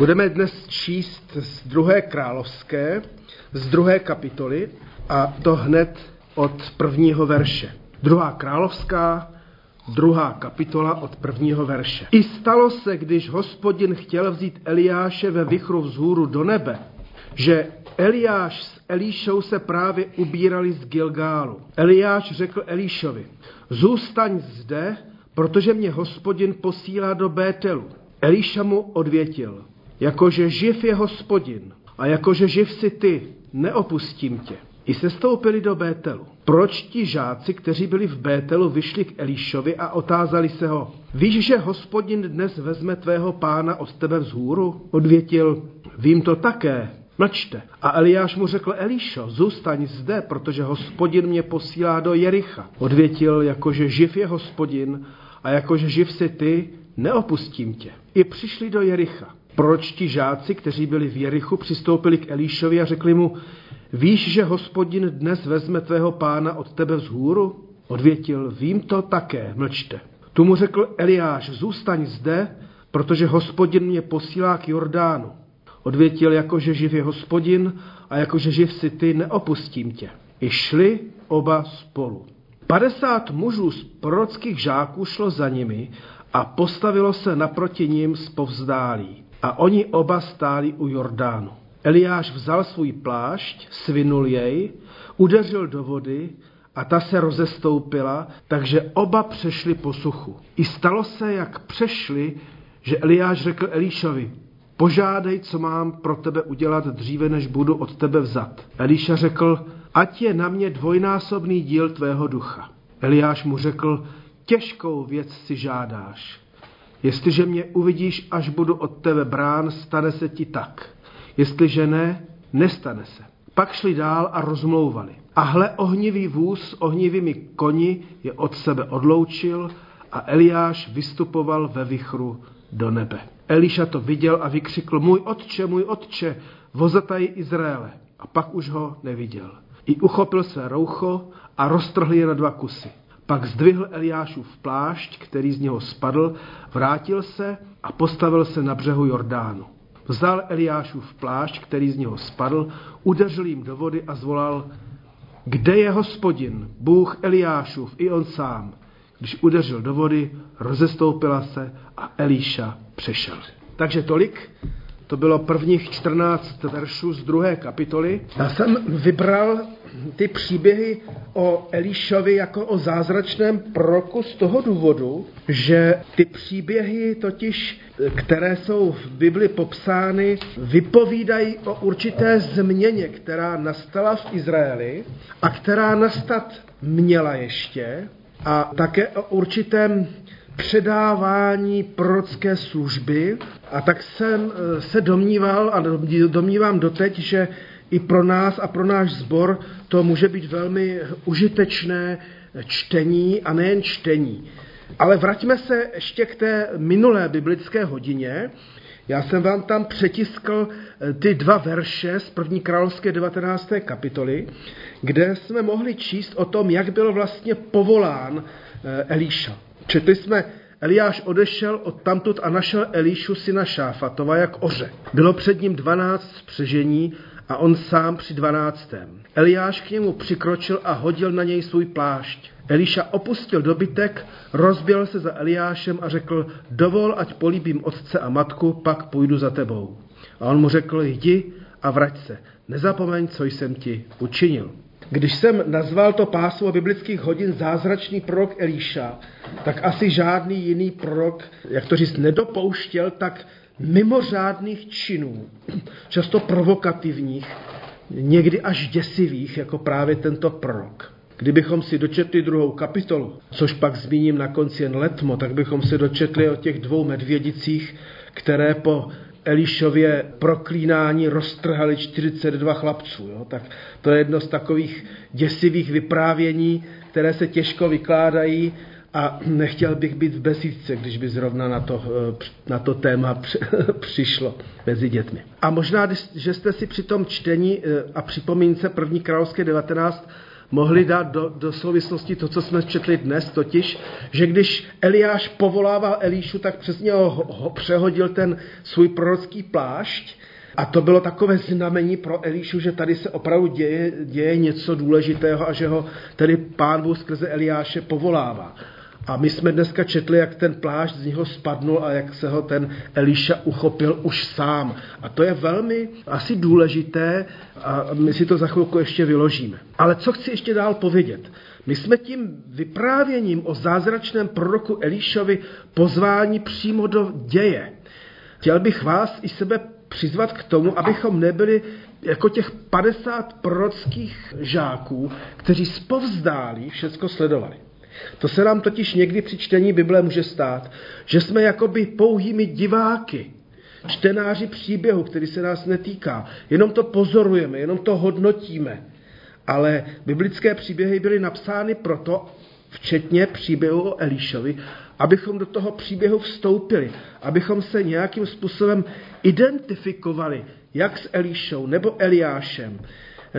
Budeme dnes číst z 2. královské, z 2. kapitoly, a to hned od 1. verše. 2. královská, 2. kapitola od 1. verše. I stalo se, když Hospodin chtěl vzít Eliáše ve vichru vzhůru do nebe, že Eliáš s Elíšou se právě ubírali z Gilgálu. Eliáš řekl Elíšovi: zůstaň zde, protože mě Hospodin posílá do Bételu. Elíša mu odvětil: jakože živ je Hospodin a jakože živ si ty, neopustím tě. I sestoupili do Bételu. Proč ti žáci, kteří byli v Bételu, vyšli k Elíšovi a otázali se ho: víš, že Hospodin dnes vezme tvého pána od tebe vzhůru? Odvětil: vím to také. Mlčte. A Eliáš mu řekl: Elíšo, zůstaň zde, protože Hospodin mě posílá do Jericha. Odvětil: jakože živ je Hospodin a jakože živ si ty, neopustím tě. I přišli do Jericha. Proč ti žáci, kteří byli v Jerichu, přistoupili k Elíšovi a řekli mu: víš, že Hospodin dnes vezme tvého pána od tebe vzhůru? Odvětil: vím to také, mlčte. Tu mu řekl Eliáš: zůstaň zde, protože Hospodin mě posílá k Jordánu. Odvětil: jakože živ je Hospodin a jakože živ si ty, neopustím tě. I šli oba spolu. 50 mužů z prorockých žáků šlo za nimi a postavilo se naproti nim zpovzdálí. A oni oba stáli u Jordánu. Eliáš vzal svůj plášť, svinul jej, udeřil do vody a ta se rozestoupila, takže oba přešli po suchu. I stalo se, jak přešli, že Eliáš řekl Elíšovi: požádej, co mám pro tebe udělat dříve, než budu od tebe vzat. Elíša řekl: ať je na mě dvojnásobný díl tvého ducha. Eliáš mu řekl: těžkou věc si žádáš. Jestliže mě uvidíš, až budu od tebe brán, stane se ti tak. Jestliže ne, nestane se. Pak šli dál a rozmlouvali. A hle, ohnivý vůz s ohnivými koni je od sebe odloučil a Eliáš vystupoval ve vichru do nebe. Eliša to viděl a vykřikl: můj otče, vozataji Izraele. A pak už ho neviděl. I uchopil své roucho a roztrhl je na 2 kusy. Pak zdvihl Eliášův plášť, který z něho spadl, vrátil se a postavil se na břehu Jordánu. Vzal Eliášův plášť, který z něho spadl, udeřil jim do vody a zvolal: kde je Hospodin, Bůh Eliášův, i on sám? Když udeřil do vody, rozestoupila se a Elíša přešel. Takže tolik. To bylo prvních 14 veršů z 2. kapitoly. Já jsem vybral ty příběhy o Elišovi jako o zázračném proroku z toho důvodu, že ty příběhy totiž, které jsou v Bibli popsány, vypovídají o určité změně, která nastala v Izraeli a která nastat měla ještě, a také o určitém předávání prorocké služby. A tak jsem se domníval a domnívám doteď, že i pro nás a pro náš sbor to může být velmi užitečné čtení, a nejen čtení. Ale vraťme se ještě k té minulé biblické hodině. Já jsem vám tam přetiskl ty 2 verše z 1. královské 19. kapitoly, kde jsme mohli číst o tom, jak byl vlastně povolán Elíša. Četli jsme: Eliáš odešel od tamtud a našel Elíšu syna Šáfatova, jak oře. Bylo před ním 12 spřežení a on sám při 12. Eliáš k němu přikročil a hodil na něj svůj plášť. Elíša opustil dobytek, rozběhl se za Eliášem a řekl: dovol, ať políbím otce a matku, pak půjdu za tebou. A on mu řekl: jdi a vrať se, nezapomeň, co jsem ti učinil. Když jsem nazval to pásmo biblických hodin zázračný prorok Elíša, tak asi žádný jiný prorok, jak to říct, nedopouštěl tak mimořádných činů, často provokativních, někdy až děsivých, jako právě tento prorok. Kdybychom si dočetli 2. kapitolu, což pak zmíním na konci jen letmo, tak bychom si dočetli o těch 2 medvědicích, které po Elišově proklínání roztrhali 42 chlapců. Jo? Tak to je jedno z takových děsivých vyprávění, které se těžko vykládají, a nechtěl bych být v besídce, když by zrovna na to téma přišlo mezi dětmi. A možná, že jste si při tom čtení a připomínce 1. královské 19 mohli dát do souvislosti to, co jsme četli dnes, totiž, že když Eliáš povolával Elíšu, tak přesně ho přehodil ten svůj prorocký plášť a to bylo takové znamení pro Elíšu, že tady se opravdu děje něco důležitého a že ho tedy Pán Bůh skrze Eliáše povolává. A my jsme dneska četli, jak ten plášť z něho spadnul a jak se ho ten Elíša uchopil už sám. A to je velmi asi důležité a my si to za chvilku ještě vyložíme. Ale co chci ještě dál povědět? My jsme tím vyprávěním o zázračném proroku Elíšovi pozváni přímo do děje. Chtěl bych vás i sebe přizvat k tomu, abychom nebyli jako těch 50 prorockých žáků, kteří zpovzdálí všecko sledovali. To se nám totiž někdy při čtení Bible může stát, že jsme jakoby pouhými diváky, čtenáři příběhu, který se nás netýká. Jenom to pozorujeme, jenom to hodnotíme. Ale biblické příběhy byly napsány proto, včetně příběhu o Elíšovi, abychom do toho příběhu vstoupili, abychom se nějakým způsobem identifikovali, jak s Elíšou nebo Eliášem,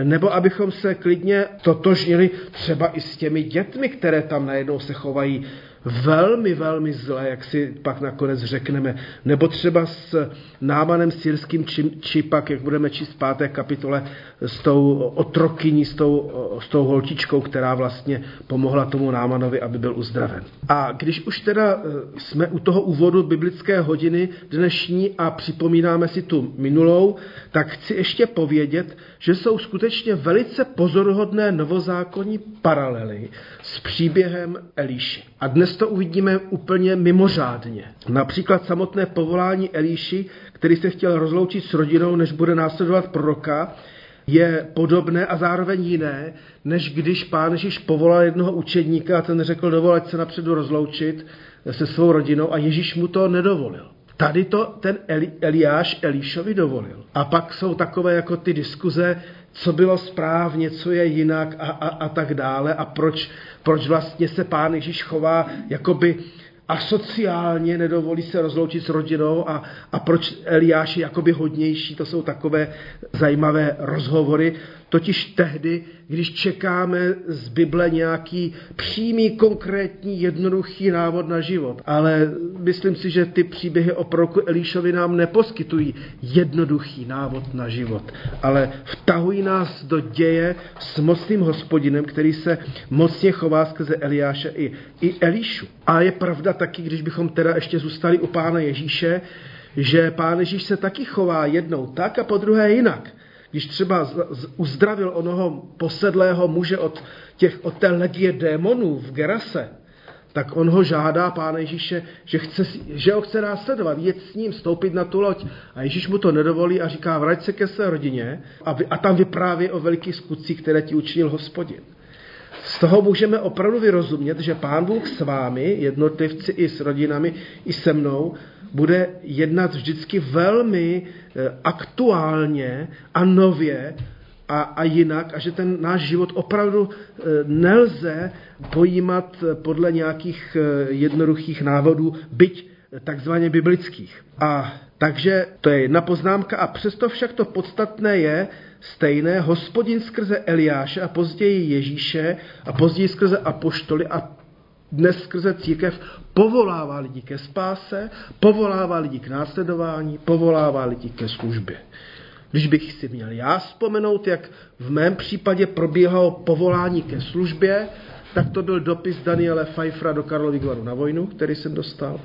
nebo abychom se klidně totožnili třeba i s těmi dětmi, které tam najednou se chovají velmi, velmi zle, jak si pak nakonec řekneme, nebo třeba s Námanem syrským, či pak, jak budeme číst v 5. kapitole, s tou otrokyní, s tou holčičkou, která vlastně pomohla tomu Námanovi, aby byl uzdraven. A když už teda jsme u toho úvodu biblické hodiny dnešní a připomínáme si tu minulou, tak chci ještě povědět, že jsou skutečně velice pozoruhodné novozákonní paralely s příběhem Elíši. A dnes to uvidíme úplně mimořádně. Například samotné povolání Elíši, který se chtěl rozloučit s rodinou, než bude následovat proroka, je podobné a zároveň jiné, než když Pán Ježíš povolal jednoho učedníka a ten řekl, dovol, ať se napředu rozloučit se svou rodinou a Ježíš mu to nedovolil. Tady to ten Eliáš Elíšovi dovolil. A pak jsou takové jako ty diskuze, co bylo správně, co je jinak a tak dále a proč vlastně se Pán Ježíš chová jakoby asociálně, nedovolí se rozloučit s rodinou a proč Eliáš je jakoby hodnější, to jsou takové zajímavé rozhovory. Totiž tehdy, když čekáme z Bible nějaký přímý, konkrétní, jednoduchý návod na život. Ale myslím si, že ty příběhy o proroku Elíšovi nám neposkytují jednoduchý návod na život, ale vtahují nás do děje s mocným Hospodinem, který se mocně chová skrze Eliáše i Elíšu. A je pravda taky, když bychom teda ještě zůstali u Pána Ježíše, že Pán Ježíš se taky chová jednou tak a podruhé jinak. Když třeba uzdravil onoho posedlého muže od té legie démonů v Gerase, tak on ho žádá, Pána Ježíše, že ho chce následovat, jet s ním, stoupit na tu loď. A Ježíš mu to nedovolí a říká, vrať se ke své rodině a tam vypráví o velikých skutcích, které ti učinil Hospodin. Z toho můžeme opravdu vyrozumět, že Pán Bůh s vámi, jednotlivci i s rodinami, i se mnou, bude jednat vždycky velmi aktuálně a nově a jinak a že ten náš život opravdu nelze pojímat podle nějakých jednoduchých návodů, byť takzvaně biblických. A takže to je jedna poznámka a přesto však to podstatné je stejné. Hospodin skrze Eliáše a později Ježíše a později skrze apoštoly a dnes skrze církev povolává lidi ke spáse, povolává lidi k následování, povolává lidi ke službě. Když bych si měl já vzpomenout, jak v mém případě probíhalo povolání ke službě, tak to byl dopis Daniela Fajfra do Karlových Varů na vojnu, který jsem dostal,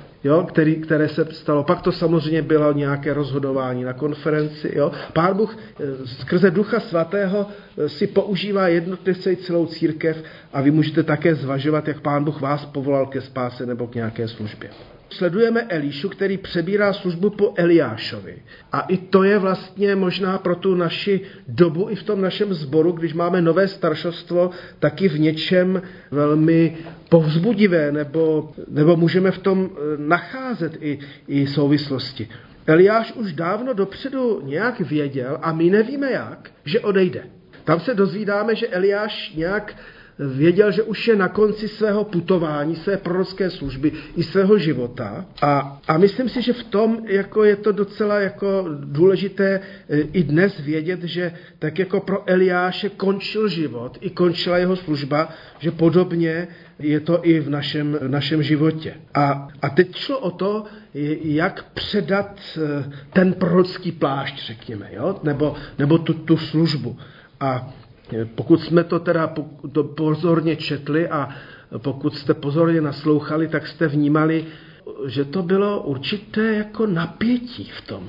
které se stalo. Pak to samozřejmě bylo nějaké rozhodování na konferenci. Jo. Pán Bůh skrze Ducha Svatého si používá jednotlivce i celou církev a vy můžete také zvažovat, jak Pán Bůh vás povolal ke spáse nebo k nějaké službě. Sledujeme Elíšu, který přebírá službu po Eliášovi. A i to je vlastně možná pro tu naši dobu i v tom našem sboru, když máme nové staršovstvo, taky v něčem velmi povzbudivé, nebo můžeme v tom nacházet i souvislosti. Eliáš už dávno dopředu nějak věděl, a my nevíme jak, že odejde. Tam se dozvídáme, že Eliáš nějak věděl, že už je na konci svého putování, své prorocké služby i svého života. A myslím si, že v tom jako je to docela jako důležité i dnes vědět, že tak jako pro Eliáše končil život i končila jeho služba, že podobně je to i v našem životě. A teď šlo o to, jak předat ten prorocký plášť, řekněme, jo? Nebo tu službu. A pokud jsme to teda pozorně četli a pokud jste pozorně naslouchali, tak jste vnímali, že to bylo určité jako napětí v tom.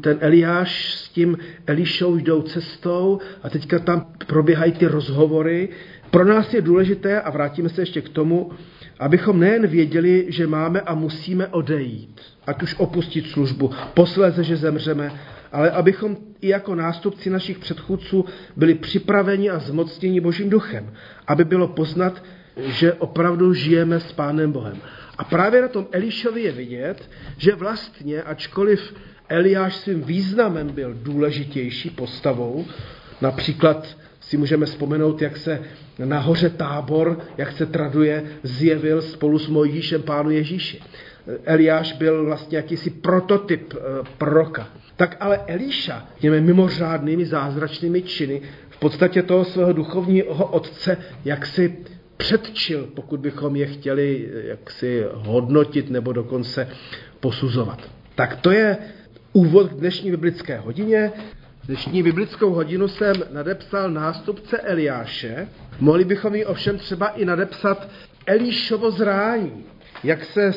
Ten Eliáš s tím Elišou jdou cestou a teďka tam probíhají ty rozhovory. Pro nás je důležité, a vrátíme se ještě k tomu, abychom nejen věděli, že máme a musíme odejít, ať už opustit službu, posléze, že zemřeme, ale abychom i jako nástupci našich předchůdců byli připraveni a zmocněni Božím duchem, aby bylo poznat, že opravdu žijeme s Pánem Bohem. A právě na tom Elišovi je vidět, že vlastně, ačkoliv Eliáš svým významem byl důležitější postavou, například si můžeme vzpomenout, jak se nahoře Tábor, jak se traduje, zjevil spolu s Mojžíšem Pánu Ježíši. Eliáš byl vlastně jakýsi prototyp proroka. Tak ale Elíša těmi mimořádnými zázračnými činy v podstatě toho svého duchovního otce jaksi předčil, pokud bychom je chtěli jaksi hodnotit nebo dokonce posuzovat. Tak to je úvod k dnešní biblické hodině. Dnešní biblickou hodinu jsem nadepsal nástupce Eliáše. Mohli bychom ji ovšem třeba i nadepsat Elišovo zrání. Jak se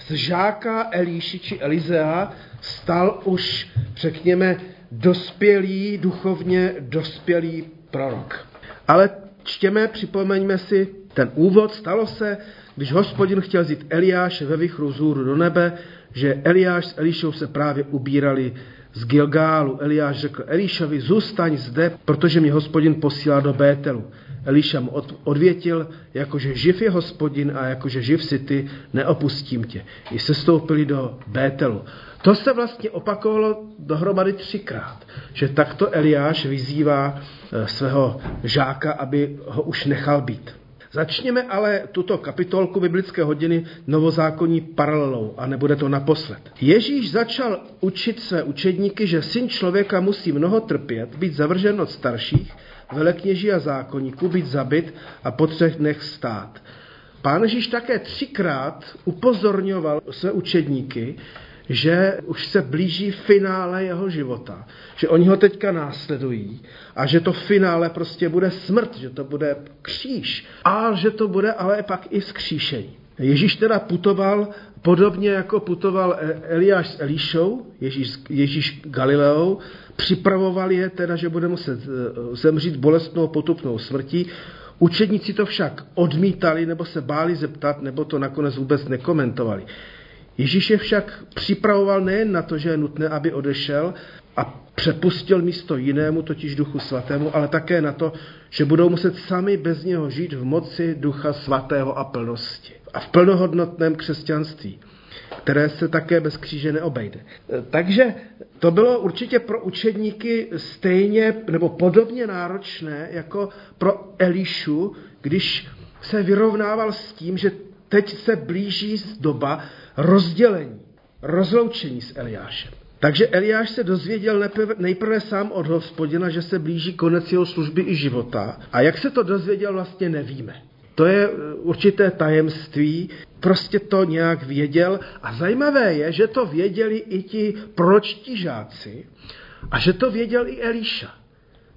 z žáka Elíši či Elizea stal už, řekněme, dospělý, duchovně dospělý prorok. Ale čtěme, připomeňme si ten úvod. Stalo se, když Hospodin chtěl vzít Eliáše ve vichru vzhůru do nebe, že Eliáš s Elišou se právě ubírali z Gilgálu. Eliáš řekl Elišovi, zůstaň zde, protože mě Hospodin posílá do Bételu. Eliša mu odvětil, jakože živ je Hospodin a jakože živ si ty, neopustím tě. I sestoupili do Bételu. To se vlastně opakovalo dohromady 3krát, že takto Eliáš vyzývá svého žáka, aby ho už nechal být. Začněme ale tuto kapitolku biblické hodiny novozákonní paralelou a nebude to naposled. Ježíš začal učit své učedníky, že syn člověka musí mnoho trpět, být zavržen od starších, velekněží a zákonníků, být zabit a po 3 dnech vstát. Pán Ježíš také 3krát upozorňoval své učedníky, že už se blíží finále jeho života, že oni ho teďka následují a že to finále prostě bude smrt, že to bude kříž a že to bude ale pak i vzkříšení. Ježíš teda putoval podobně jako putoval Eliáš s Elišou, Ježíš Galileou, připravoval je teda, že bude muset zemřít bolestnou potupnou smrtí. Učedníci to však odmítali nebo se báli zeptat, nebo to nakonec vůbec nekomentovali. Ježíš je však připravoval nejen na to, že je nutné, aby odešel a přepustil místo jinému, totiž Duchu Svatému, ale také na to, že budou muset sami bez něho žít v moci Ducha Svatého a plnosti. A v plnohodnotném křesťanství, které se také bez kříže neobejde. Takže to bylo určitě pro učedníky stejně nebo podobně náročné jako pro Elišu, když se vyrovnával s tím, že teď se blíží doba rozdělení, rozloučení s Eliášem. Takže Eliáš se dozvěděl nejprve sám od Hospodina, že se blíží konec jeho služby i života. A jak se to dozvěděl, vlastně nevíme. To je určité tajemství, prostě to nějak věděl. A zajímavé je, že to věděli i ti proročtí žáci a že to věděl i Eliša.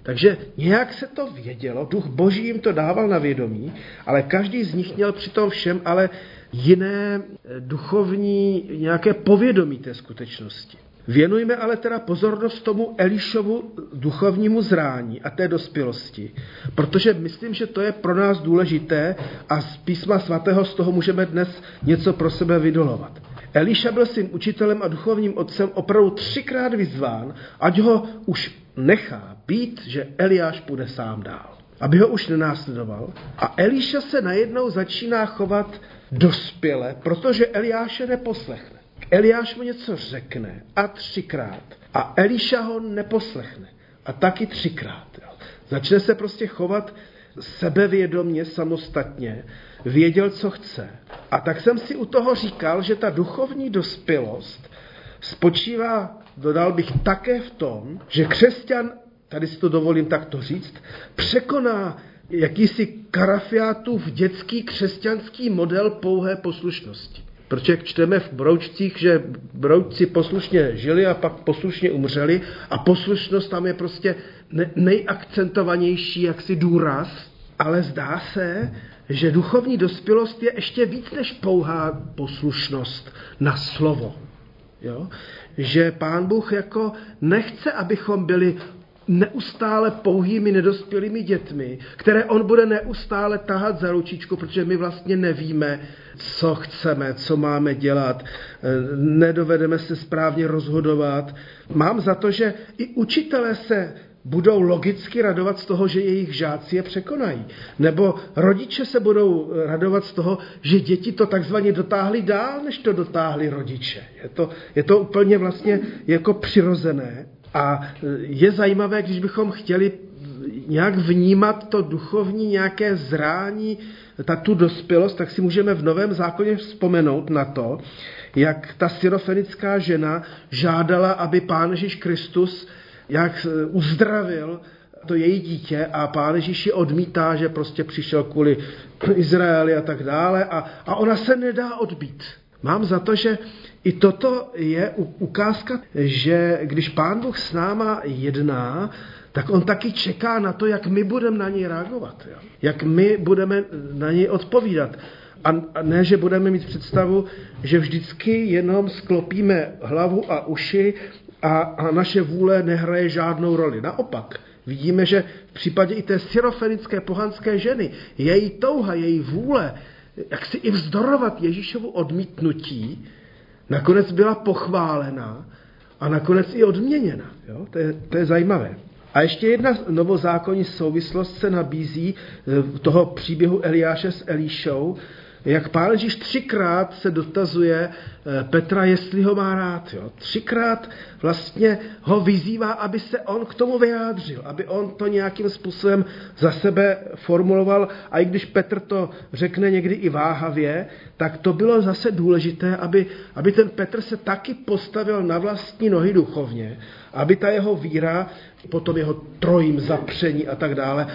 Takže nějak se to vědělo, Duch Boží jim to dával na vědomí, ale každý z nich měl při tom všem ale jiné duchovní nějaké povědomí té skutečnosti. Věnujme ale teda pozornost tomu Elišovu duchovnímu zrání a té dospělosti, protože myslím, že to je pro nás důležité a z Písma svatého z toho můžeme dnes něco pro sebe vydolovat. Eliša byl svým učitelem a duchovním otcem opravdu 3krát vyzván, ať ho už nechá být, že Eliáš půjde sám dál, aby ho už nenásledoval. A Eliša se najednou začíná chovat dospěle, protože Eliáše neposlechne. Eliáš mu něco řekne a 3krát. A Eliša ho neposlechne a taky 3krát. Začne se prostě chovat sebevědomě, samostatně, věděl, co chce. A tak jsem si u toho říkal, že ta duchovní dospělost spočívá, dodal bych, také v tom, že křesťan, tady si to dovolím takto říct, překoná jakýsi Karafiátův dětský křesťanský model pouhé poslušnosti. Protože čteme v Broučcích, že Broučci poslušně žili a pak poslušně umřeli a poslušnost tam je prostě nejakcentovanější jaksi důraz, ale zdá se, že duchovní dospělost je ještě víc než pouhá poslušnost na slovo. Jo? Že Pán Bůh jako nechce, abychom byli neustále pouhými nedospělými dětmi, které on bude neustále tahat za ručičku, protože my vlastně nevíme, co chceme, co máme dělat, nedovedeme se správně rozhodovat. Mám za to, že i učitelé se budou logicky radovat z toho, že jejich žáci je překonají. Nebo rodiče se budou radovat z toho, že děti to takzvaně dotáhly dál, než to dotáhly rodiče. Je to úplně vlastně jako přirozené. A je zajímavé, když bychom chtěli nějak vnímat to duchovní nějaké zrání, tu dospělost, tak si můžeme v Novém zákoně vzpomenout na to, jak ta syrofenická žena žádala, aby Pán Ježíš Kristus jak uzdravil to její dítě a Pán Ježíš ji odmítá, že prostě přišel kvůli Izraeli a tak dále a ona se nedá odbít. Mám za to, že i toto je ukázka, že když Pán Bůh s náma jedná, tak on taky čeká na to, jak my budeme na něj reagovat, jo? Jak my budeme na něj odpovídat. A ne, že budeme mít představu, že vždycky jenom sklopíme hlavu a uši a naše vůle nehraje žádnou roli. Naopak, vidíme, že v případě i té syrofenické pohanské ženy, její touha, její vůle, jak si i vzdorovat Ježíšovu odmítnutí, nakonec byla pochválena a nakonec i odměněna. Jo? To je zajímavé. A ještě jedna novozákonní souvislost se nabízí toho příběhu Eliáše s Elíšou, jak Pán Ježíš 3krát se dotazuje Petra, jestli ho má rád. Jo? 3krát vlastně ho vyzývá, aby se on k tomu vyjádřil, aby on to nějakým způsobem za sebe formuloval. A i když Petr to řekne někdy i váhavě, tak to bylo zase důležité, aby ten Petr se taky postavil na vlastní nohy duchovně, aby ta jeho víra, potom jeho trojím zapření a tak dále,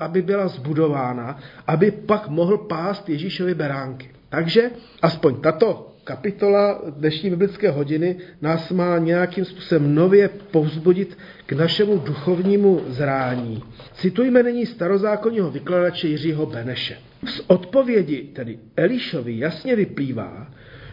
aby byla zbudována, aby pak mohl pást Ježíšovy beránky. Takže aspoň tato kapitola dnešní biblické hodiny nás má nějakým způsobem nově povzbudit k našemu duchovnímu zrání. Citujme nyní starozákonního vykladače Jiřího Beneše. Z odpovědi tedy Elišovi jasně vyplývá,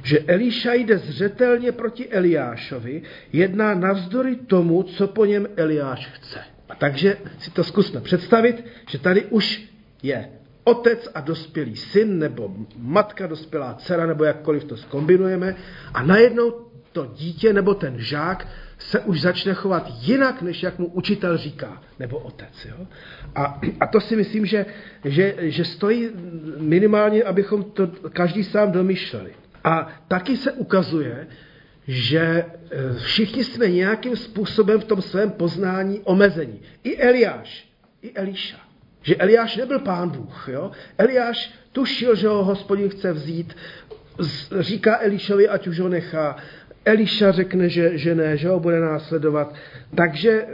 že Elíša jde zřetelně proti Eliášovi, jedná navzdory tomu, co po něm Eliáš chce. A takže si to zkusme představit, že tady už je otec a dospělý syn, nebo matka, dospělá dcera, nebo jakkoliv to zkombinujeme, a najednou to dítě nebo ten žák se už začne chovat jinak, než jak mu učitel říká, nebo otec. Jo? A to si myslím, že stojí minimálně, abychom to každý sám domýšleli. A taky se ukazuje, že všichni jsme nějakým způsobem v tom svém poznání omezení. I Eliáš, i Elíša. Že Eliáš nebyl Pán Bůh. Jo? Eliáš tušil, že ho Hospodin chce vzít. Říká Elišovi, ať už ho nechá. Eliša řekne, že ne, že ho bude následovat. Takže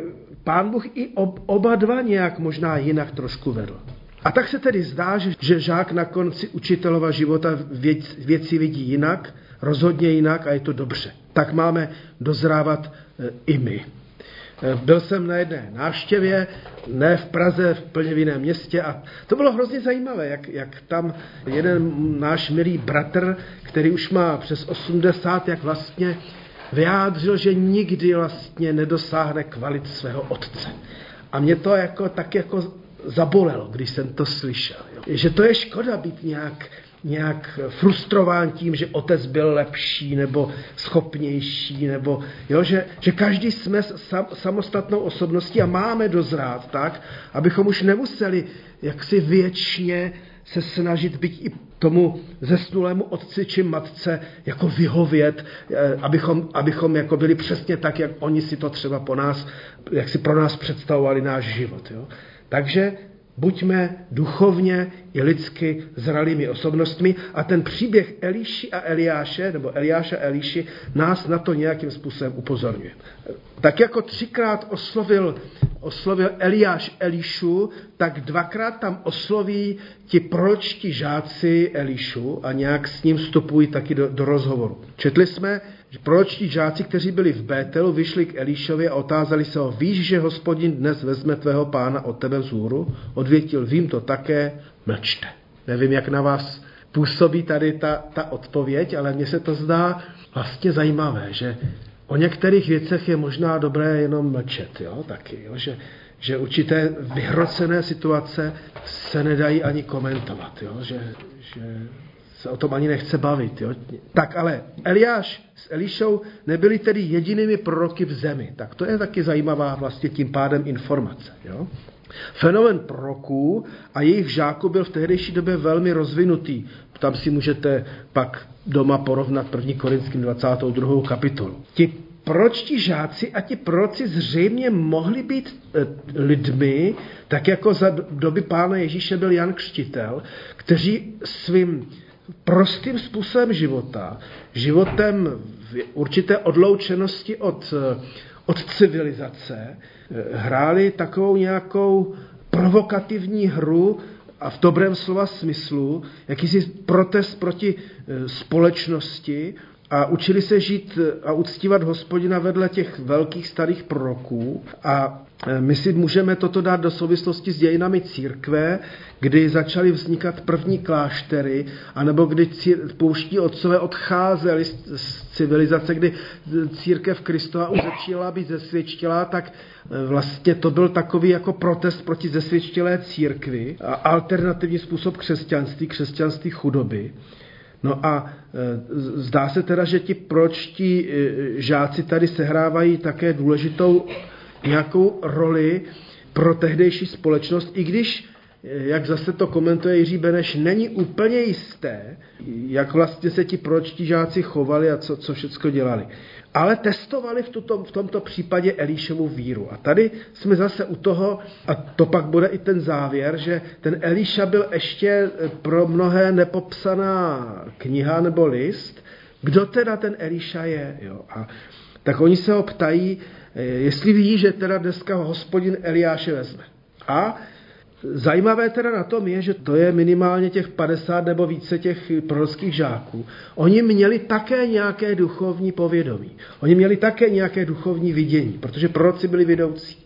Pán Bůh i oba dva nějak možná jinak trošku vedl. A tak se tedy zdá, že žák na konci učitelova života věci vidí jinak, rozhodně jinak a je to dobře. Tak máme dozrávat i my. Byl jsem na jedné návštěvě, ne v Praze, v plně v jiném městě a to bylo hrozně zajímavé, jak tam jeden náš milý bratr, který už má přes 80, jak vlastně vyjádřil, že nikdy vlastně nedosáhne kvalit svého otce. A mě to jako zabolelo, když jsem to slyšel. Jo. Že to je škoda být nějak frustrován tím, že otec byl lepší nebo schopnější, nebo jo, že každý jsme samostatnou osobností a máme dozrát tak, abychom už nemuseli jaksi věčně se snažit být i tomu zesnulému otci či matce jako vyhovět, abychom jako byli přesně tak, jak oni si to třeba po nás, jak si pro nás představovali náš život. Jo. Takže Buďme duchovně i lidsky zralými osobnostmi a ten příběh Eliši a Eliáše, nebo Eliáša a Eliši, nás na to nějakým způsobem upozorňuje. Tak jako třikrát oslovil Eliáš Elišu, tak dvakrát tam osloví ti proročtí žáci Elišu a nějak s ním vstupují taky do rozhovoru. Četli jsme, že proročtí žáci, kteří byli v Bételu, vyšli k Elišovi a otázali se ho: víš, že Hospodin dnes vezme tvého pána od tebe vzhůru? Odvětil: vím to také, mlčte. Nevím, jak na vás působí tady ta odpověď, ale mně se to zdá vlastně zajímavé, že o některých věcech je možná dobré jenom mlčet, jo, taky, jo, že určité vyhrocené situace se nedají ani komentovat, jo, že se o tom ani nechce bavit. Jo. Tak ale Eliáš s Elišou nebyli tedy jedinými proroky v zemi. Tak to je taky zajímavá vlastně tím pádem informace. Jo. Fenomén proroků a jejich žáků byl v tehdejší době velmi rozvinutý. Tam si můžete pak doma porovnat 1. Korinským 22. kapitolu. Ti proročtí žáci a ti proroci zřejmě mohli být lidmi, tak jako za doby Pána Ježíše byl Jan Křtitel, kteří svým prostým způsobem života, životem v určité odloučenosti od civilizace, hráli takovou nějakou provokativní hru, a v dobrém slova smyslu, jakýsi protest proti společnosti, a učili se žít a uctívat Hospodina vedle těch velkých starých proroků. A my si můžeme toto dát do souvislosti s dějinami církve, kdy začaly vznikat první kláštery, anebo kdy pouští otcové odcházeli z civilizace, kdy církev Kristova už začala být zesvědčilá, tak vlastně to byl takový jako protest proti zesvědčilé církvi a alternativní způsob křesťanství chudoby. No a zdá se teda, že ti proročtí žáci tady sehrávají také důležitou nějakou roli pro tehdejší společnost, i když, jak zase to komentuje Jiří Beneš, není úplně jisté, jak vlastně se ti proročtí žáci chovali a co všecko dělali. Ale testovali v tomto případě Elišovu víru. A tady jsme zase u toho, a to pak bude i ten závěr, že ten Eliša byl ještě pro mnohé nepopsaná kniha nebo list. Kdo teda ten Eliša je? Jo? A tak oni se ho ptají, jestli ví, že teda dneska Hospodin Eliáše vezme. A zajímavé teda na tom je, že to je minimálně těch 50 nebo více těch prorockých žáků. Oni měli také nějaké duchovní povědomí. Oni měli také nějaké duchovní vidění, protože proroci byli vidoucí.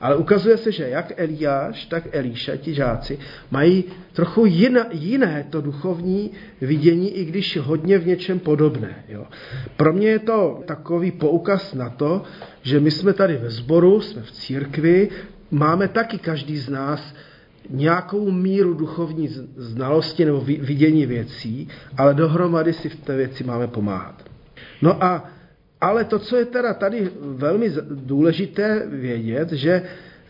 Ale ukazuje se, že jak Eliáš, tak Eliša, ti žáci, mají trochu jiné to duchovní vidění, i když hodně v něčem podobné. Jo. Pro mě je to takový poukaz na to, že my jsme tady ve sboru, jsme v církvi, máme taky každý z nás nějakou míru duchovní znalosti nebo vidění věcí, ale dohromady si v té věci máme pomáhat. No a, ale to, co je teda tady velmi důležité vědět, že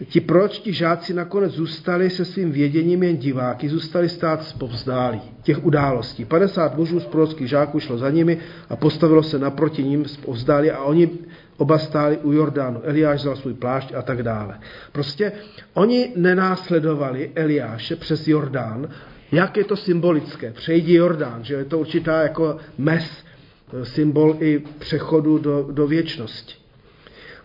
ti proročtí žáci nakonec zůstali se svým věděním jen diváky, zůstali stát zpovzdálí těch událostí. 50 mužů z prorockých žáků šlo za nimi a postavilo se naproti ním zpovzdálí a oni oba stáli u Jordánu. Eliáš vzal svůj plášť a tak dále. Prostě oni nenásledovali Eliáše přes Jordán. Jak je to symbolické? Přejdi Jordán, že je to určitá jako mes, symbol i přechodu do věčnosti.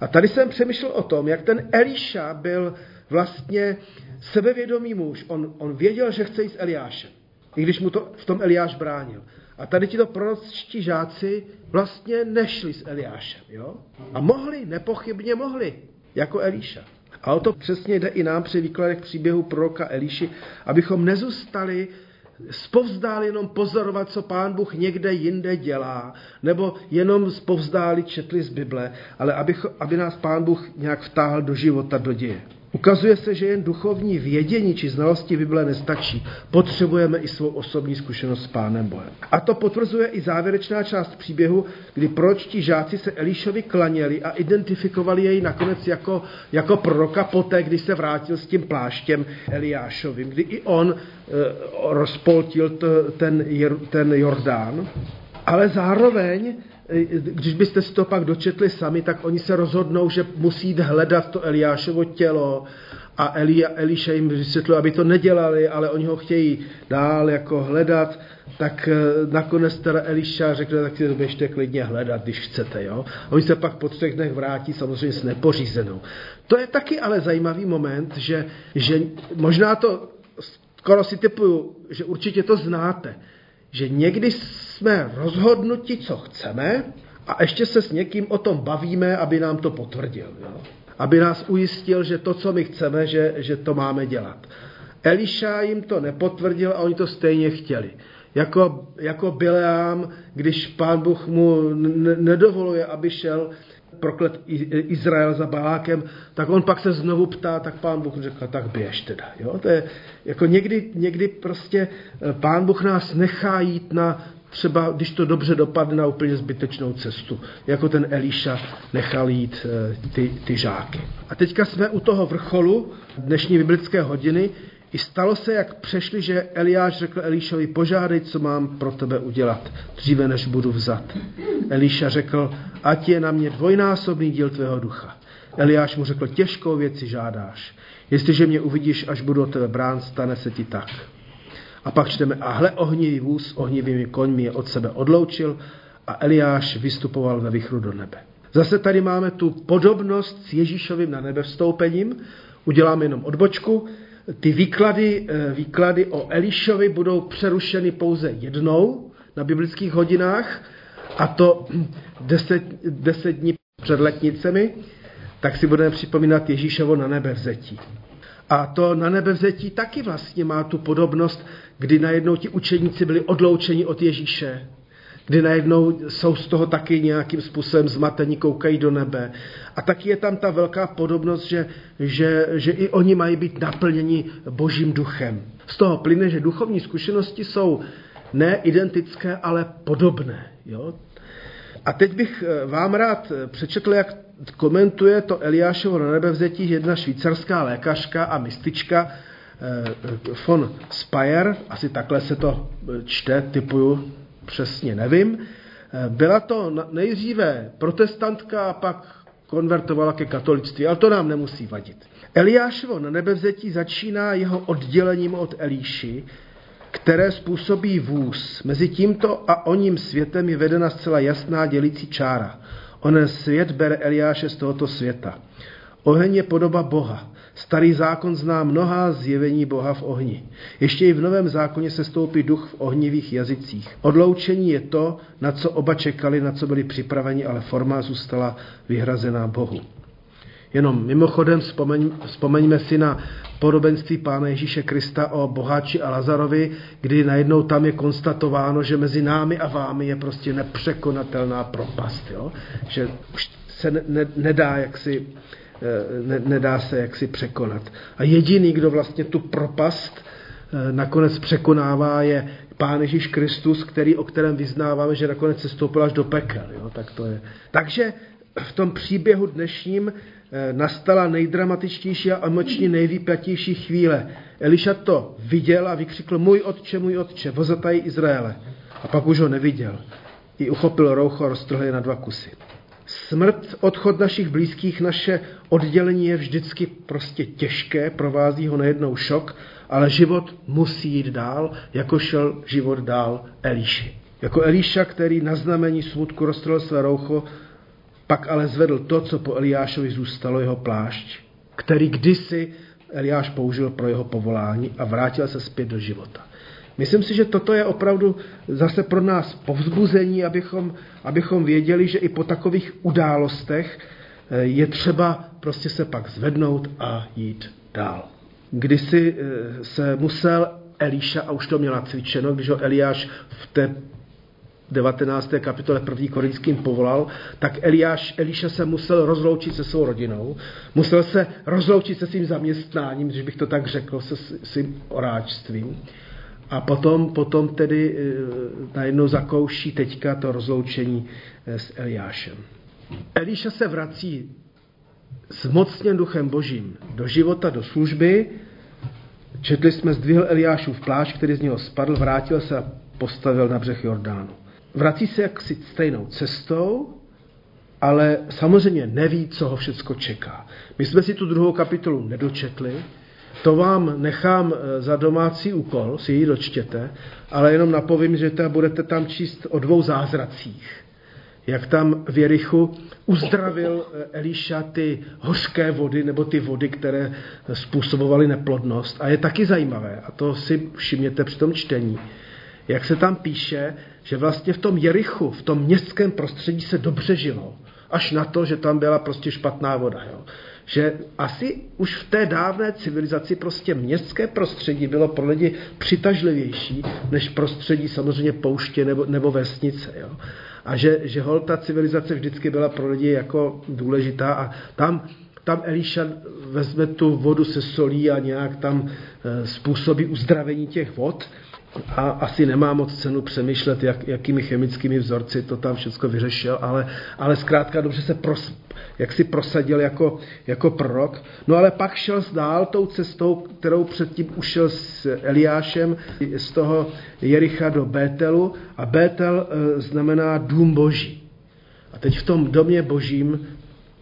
A tady jsem přemýšlel o tom, jak ten Eliša byl vlastně sebevědomý muž. On věděl, že chce jít s Eliášem, i když mu to v tom Eliáš bránil. A tady ti to proročtí žáci vlastně nešli s Eliášem. Jo? A mohli, nepochybně mohli, jako Eliša. A o to přesně jde i nám při výkladech příběhu proroka Eliši, abychom nezůstali zpovzdál jenom pozorovat, co Pán Bůh někde jinde dělá, nebo jenom zpovzdáli četli z Bible, ale aby nás Pán Bůh nějak vtáhl do života, do děje. Ukazuje se, že jen duchovní vědění či znalosti Bible nestačí. Potřebujeme i svou osobní zkušenost s Pánem Bohem. A to potvrzuje i závěrečná část příběhu, kdy proročtí žáci se Elišovi klaněli a identifikovali jej nakonec jako proroka poté, když se vrátil s tím pláštěm Eliášovým, kdy i on rozpoltil ten Jordán, ale zároveň když byste si to pak dočetli sami, tak oni se rozhodnou, že musí jít hledat to Eliášovo tělo a Elíša jim vysvětlil, aby to nedělali, ale oni ho chtějí dál jako hledat, tak nakonec teda Eliša řekne, tak si to běžte klidně hledat, když chcete. Jo? A oni se pak po 3 dnech vrátí samozřejmě s nepořízenou. To je taky ale zajímavý moment, že možná to, skoro si typuju, že určitě to znáte, že někdy jsme rozhodnuti, co chceme, a ještě se s někým o tom bavíme, aby nám to potvrdil. Jo? Aby nás ujistil, že to, co my chceme, že to máme dělat. Eliša jim to nepotvrdil a oni to stejně chtěli. Jako Bileám, když Pán Bůh mu nedovoluje, aby šel proklet Izrael za Balákem, tak on pak se znovu ptá, tak Pán Bůh řekl, tak běž teda. Jo? To je, jako někdy prostě Pán Bůh nás nechá jít na, třeba když to dobře dopadne, na úplně zbytečnou cestu, jako ten Eliša nechal jít ty žáky. A teďka jsme u toho vrcholu dnešní biblické hodiny. I stalo se, jak přešli, že Eliáš řekl Elišovi, požádej, co mám pro tebe udělat, dříve než budu vzat. Eliša řekl, ať je na mě 2násobný díl tvého ducha. Eliáš mu řekl, těžkou věci žádáš. Jestliže mě uvidíš, až budu od tebe brán, stane se ti tak. A pak čteme, a hle, ohnivý vůz s ohnivými koňmi je od sebe odloučil a Eliáš vystupoval ve vichru do nebe. Zase tady máme tu podobnost s Ježíšovým na nebe vstoupením. Uděláme jenom odbočku. Ty výklady o Elišovi budou přerušeny pouze jednou na biblických hodinách, a to 10 dní před letnicemi, tak si budeme připomínat Ježíšovo na nebevzetí. A to na nebevzetí taky vlastně má tu podobnost, kdy najednou ti učeníci byli odloučeni od Ježíše, kdy najednou jsou z toho taky nějakým způsobem zmatení, koukají do nebe. A taky je tam ta velká podobnost, že i oni mají být naplněni Božím duchem. Z toho plyne, že duchovní zkušenosti jsou ne identické, ale podobné. Jo? A teď bych vám rád přečetl, jak komentuje to Eliášovo na nebevzetí jedna švýcarská lékařka a mystička von Spayer, asi takhle se to čte, typuju, přesně nevím. Byla to nejdříve protestantka a pak konvertovala ke katolictví, ale to nám nemusí vadit. Eliášovo na nebevzetí začíná jeho oddělením od Elíši, které způsobí vůz. Mezi tímto a oním světem je vedena zcela jasná dělící čára. Onen svět bere Eliáše z tohoto světa. Oheň je podoba Boha. Starý zákon zná mnohá zjevení Boha v ohni. Ještě i v Novém zákoně se stoupí duch v ohnivých jazycích. Odloučení je to, na co oba čekali, na co byli připraveni, ale forma zůstala vyhrazená Bohu. Jenom mimochodem vzpomeňme si na podobenství Pána Ježíše Krista o boháči a Lazarovi, kdy najednou tam je konstatováno, že mezi námi a vámi je prostě nepřekonatelná propast. Jo? Že už se nedá se jaksi překonat. A jediný, kdo vlastně tu propast nakonec překonává, je Pán Ježíš Kristus, o kterém vyznáváme, že nakonec se stoupil až do pekel. Jo? Tak to je. Takže v tom příběhu dnešním nastala nejdramatičtější a emočně nejvýpjatější chvíle. Eliša to viděl a vykřikl, můj otče, vozataji Izraele. A pak už ho neviděl. I uchopil roucho a roztrhl je na 2 kusy. Smrt, odchod našich blízkých, naše oddělení je vždycky prostě těžké, provází ho nejednou šok, ale život musí jít dál, jako šel život dál Eliši. Jako Eliša, který na znamení smutku roztrhl své roucho, pak ale zvedl to, co po Eliášovi zůstalo, jeho plášť, který kdysi Eliáš použil pro jeho povolání a vrátil se zpět do života. Myslím si, že toto je opravdu zase pro nás povzbuzení, abychom věděli, že i po takových událostech je třeba prostě se pak zvednout a jít dál. Kdysi se musel Eliša, a už to měla cvičeno, když ho Eliáš v té 19. kapitole 1. Korinským povolal, tak Eliša se musel rozloučit se svou rodinou, musel se rozloučit se svým zaměstnáním, když bych to tak řekl, se svým oráčstvím. A potom tedy najednou zakouší teďka to rozloučení s Eliášem. Eliša se vrací zmocněn duchem Božím do života, do služby. Četli jsme, zdvihl Eliášův plášť, který z něho spadl, vrátil se a postavil na břeh Jordánu. vrací se jaksi stejnou cestou, ale samozřejmě neví, co ho všecko čeká. My jsme si tu druhou kapitolu nedočetli, to vám nechám za domácí úkol, si ji dočtěte, ale jenom napovím, že budete tam číst o dvou zázracích. Jak tam v Jerichu uzdravil Elíša ty hořké vody, nebo ty vody, které způsobovaly neplodnost. A je taky zajímavé, a to si všimněte při tom čtení, jak se tam píše, že vlastně v tom Jerichu, v tom městském prostředí se dobře žilo. Až na to, že tam byla prostě špatná voda. Jo. Že asi už v té dávné civilizaci prostě městské prostředí bylo pro lidi přitažlivější než prostředí samozřejmě pouště nebo vesnice. Jo. A že holt ta civilizace vždycky byla pro lidi jako důležitá a tam Elíša vezme tu vodu se solí a nějak tam způsobí uzdravení těch vod a asi nemá moc cenu přemýšlet, jakými chemickými vzorci to tam všechno vyřešil, ale zkrátka dobře se prosadil jako prorok. No ale pak šel dál tou cestou, kterou předtím ušel s Eliášem z toho Jericha do Bételu a Bétel znamená dům boží. A teď v tom domě božím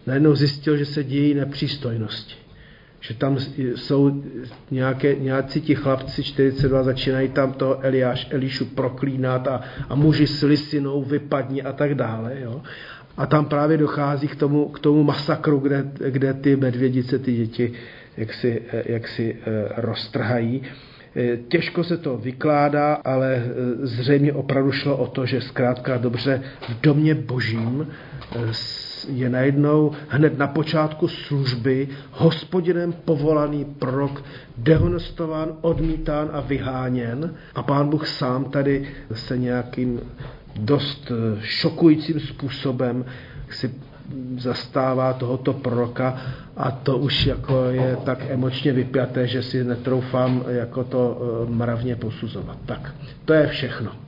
najednou zjistil, že se dějí nepřístojnosti. Že tam jsou nějací ti chlapci 42, začínají tam toho Elišu proklínat a muži s lisinou vypadni a tak dále. Jo. A tam právě dochází k tomu masakru, kde ty medvědice, ty děti jaksi roztrhají. Těžko se to vykládá, ale zřejmě opravdu šlo o to, že zkrátka dobře v domě božím je najednou hned na počátku služby Hospodinem povolaný prorok dehonestován, odmítán a vyháněn. A Pán Bůh sám tady se nějakým dost šokujícím způsobem si zastává tohoto proroka a to už jako je tak emočně vypjaté, že si netroufám jako to mravně posuzovat. Tak, to je všechno.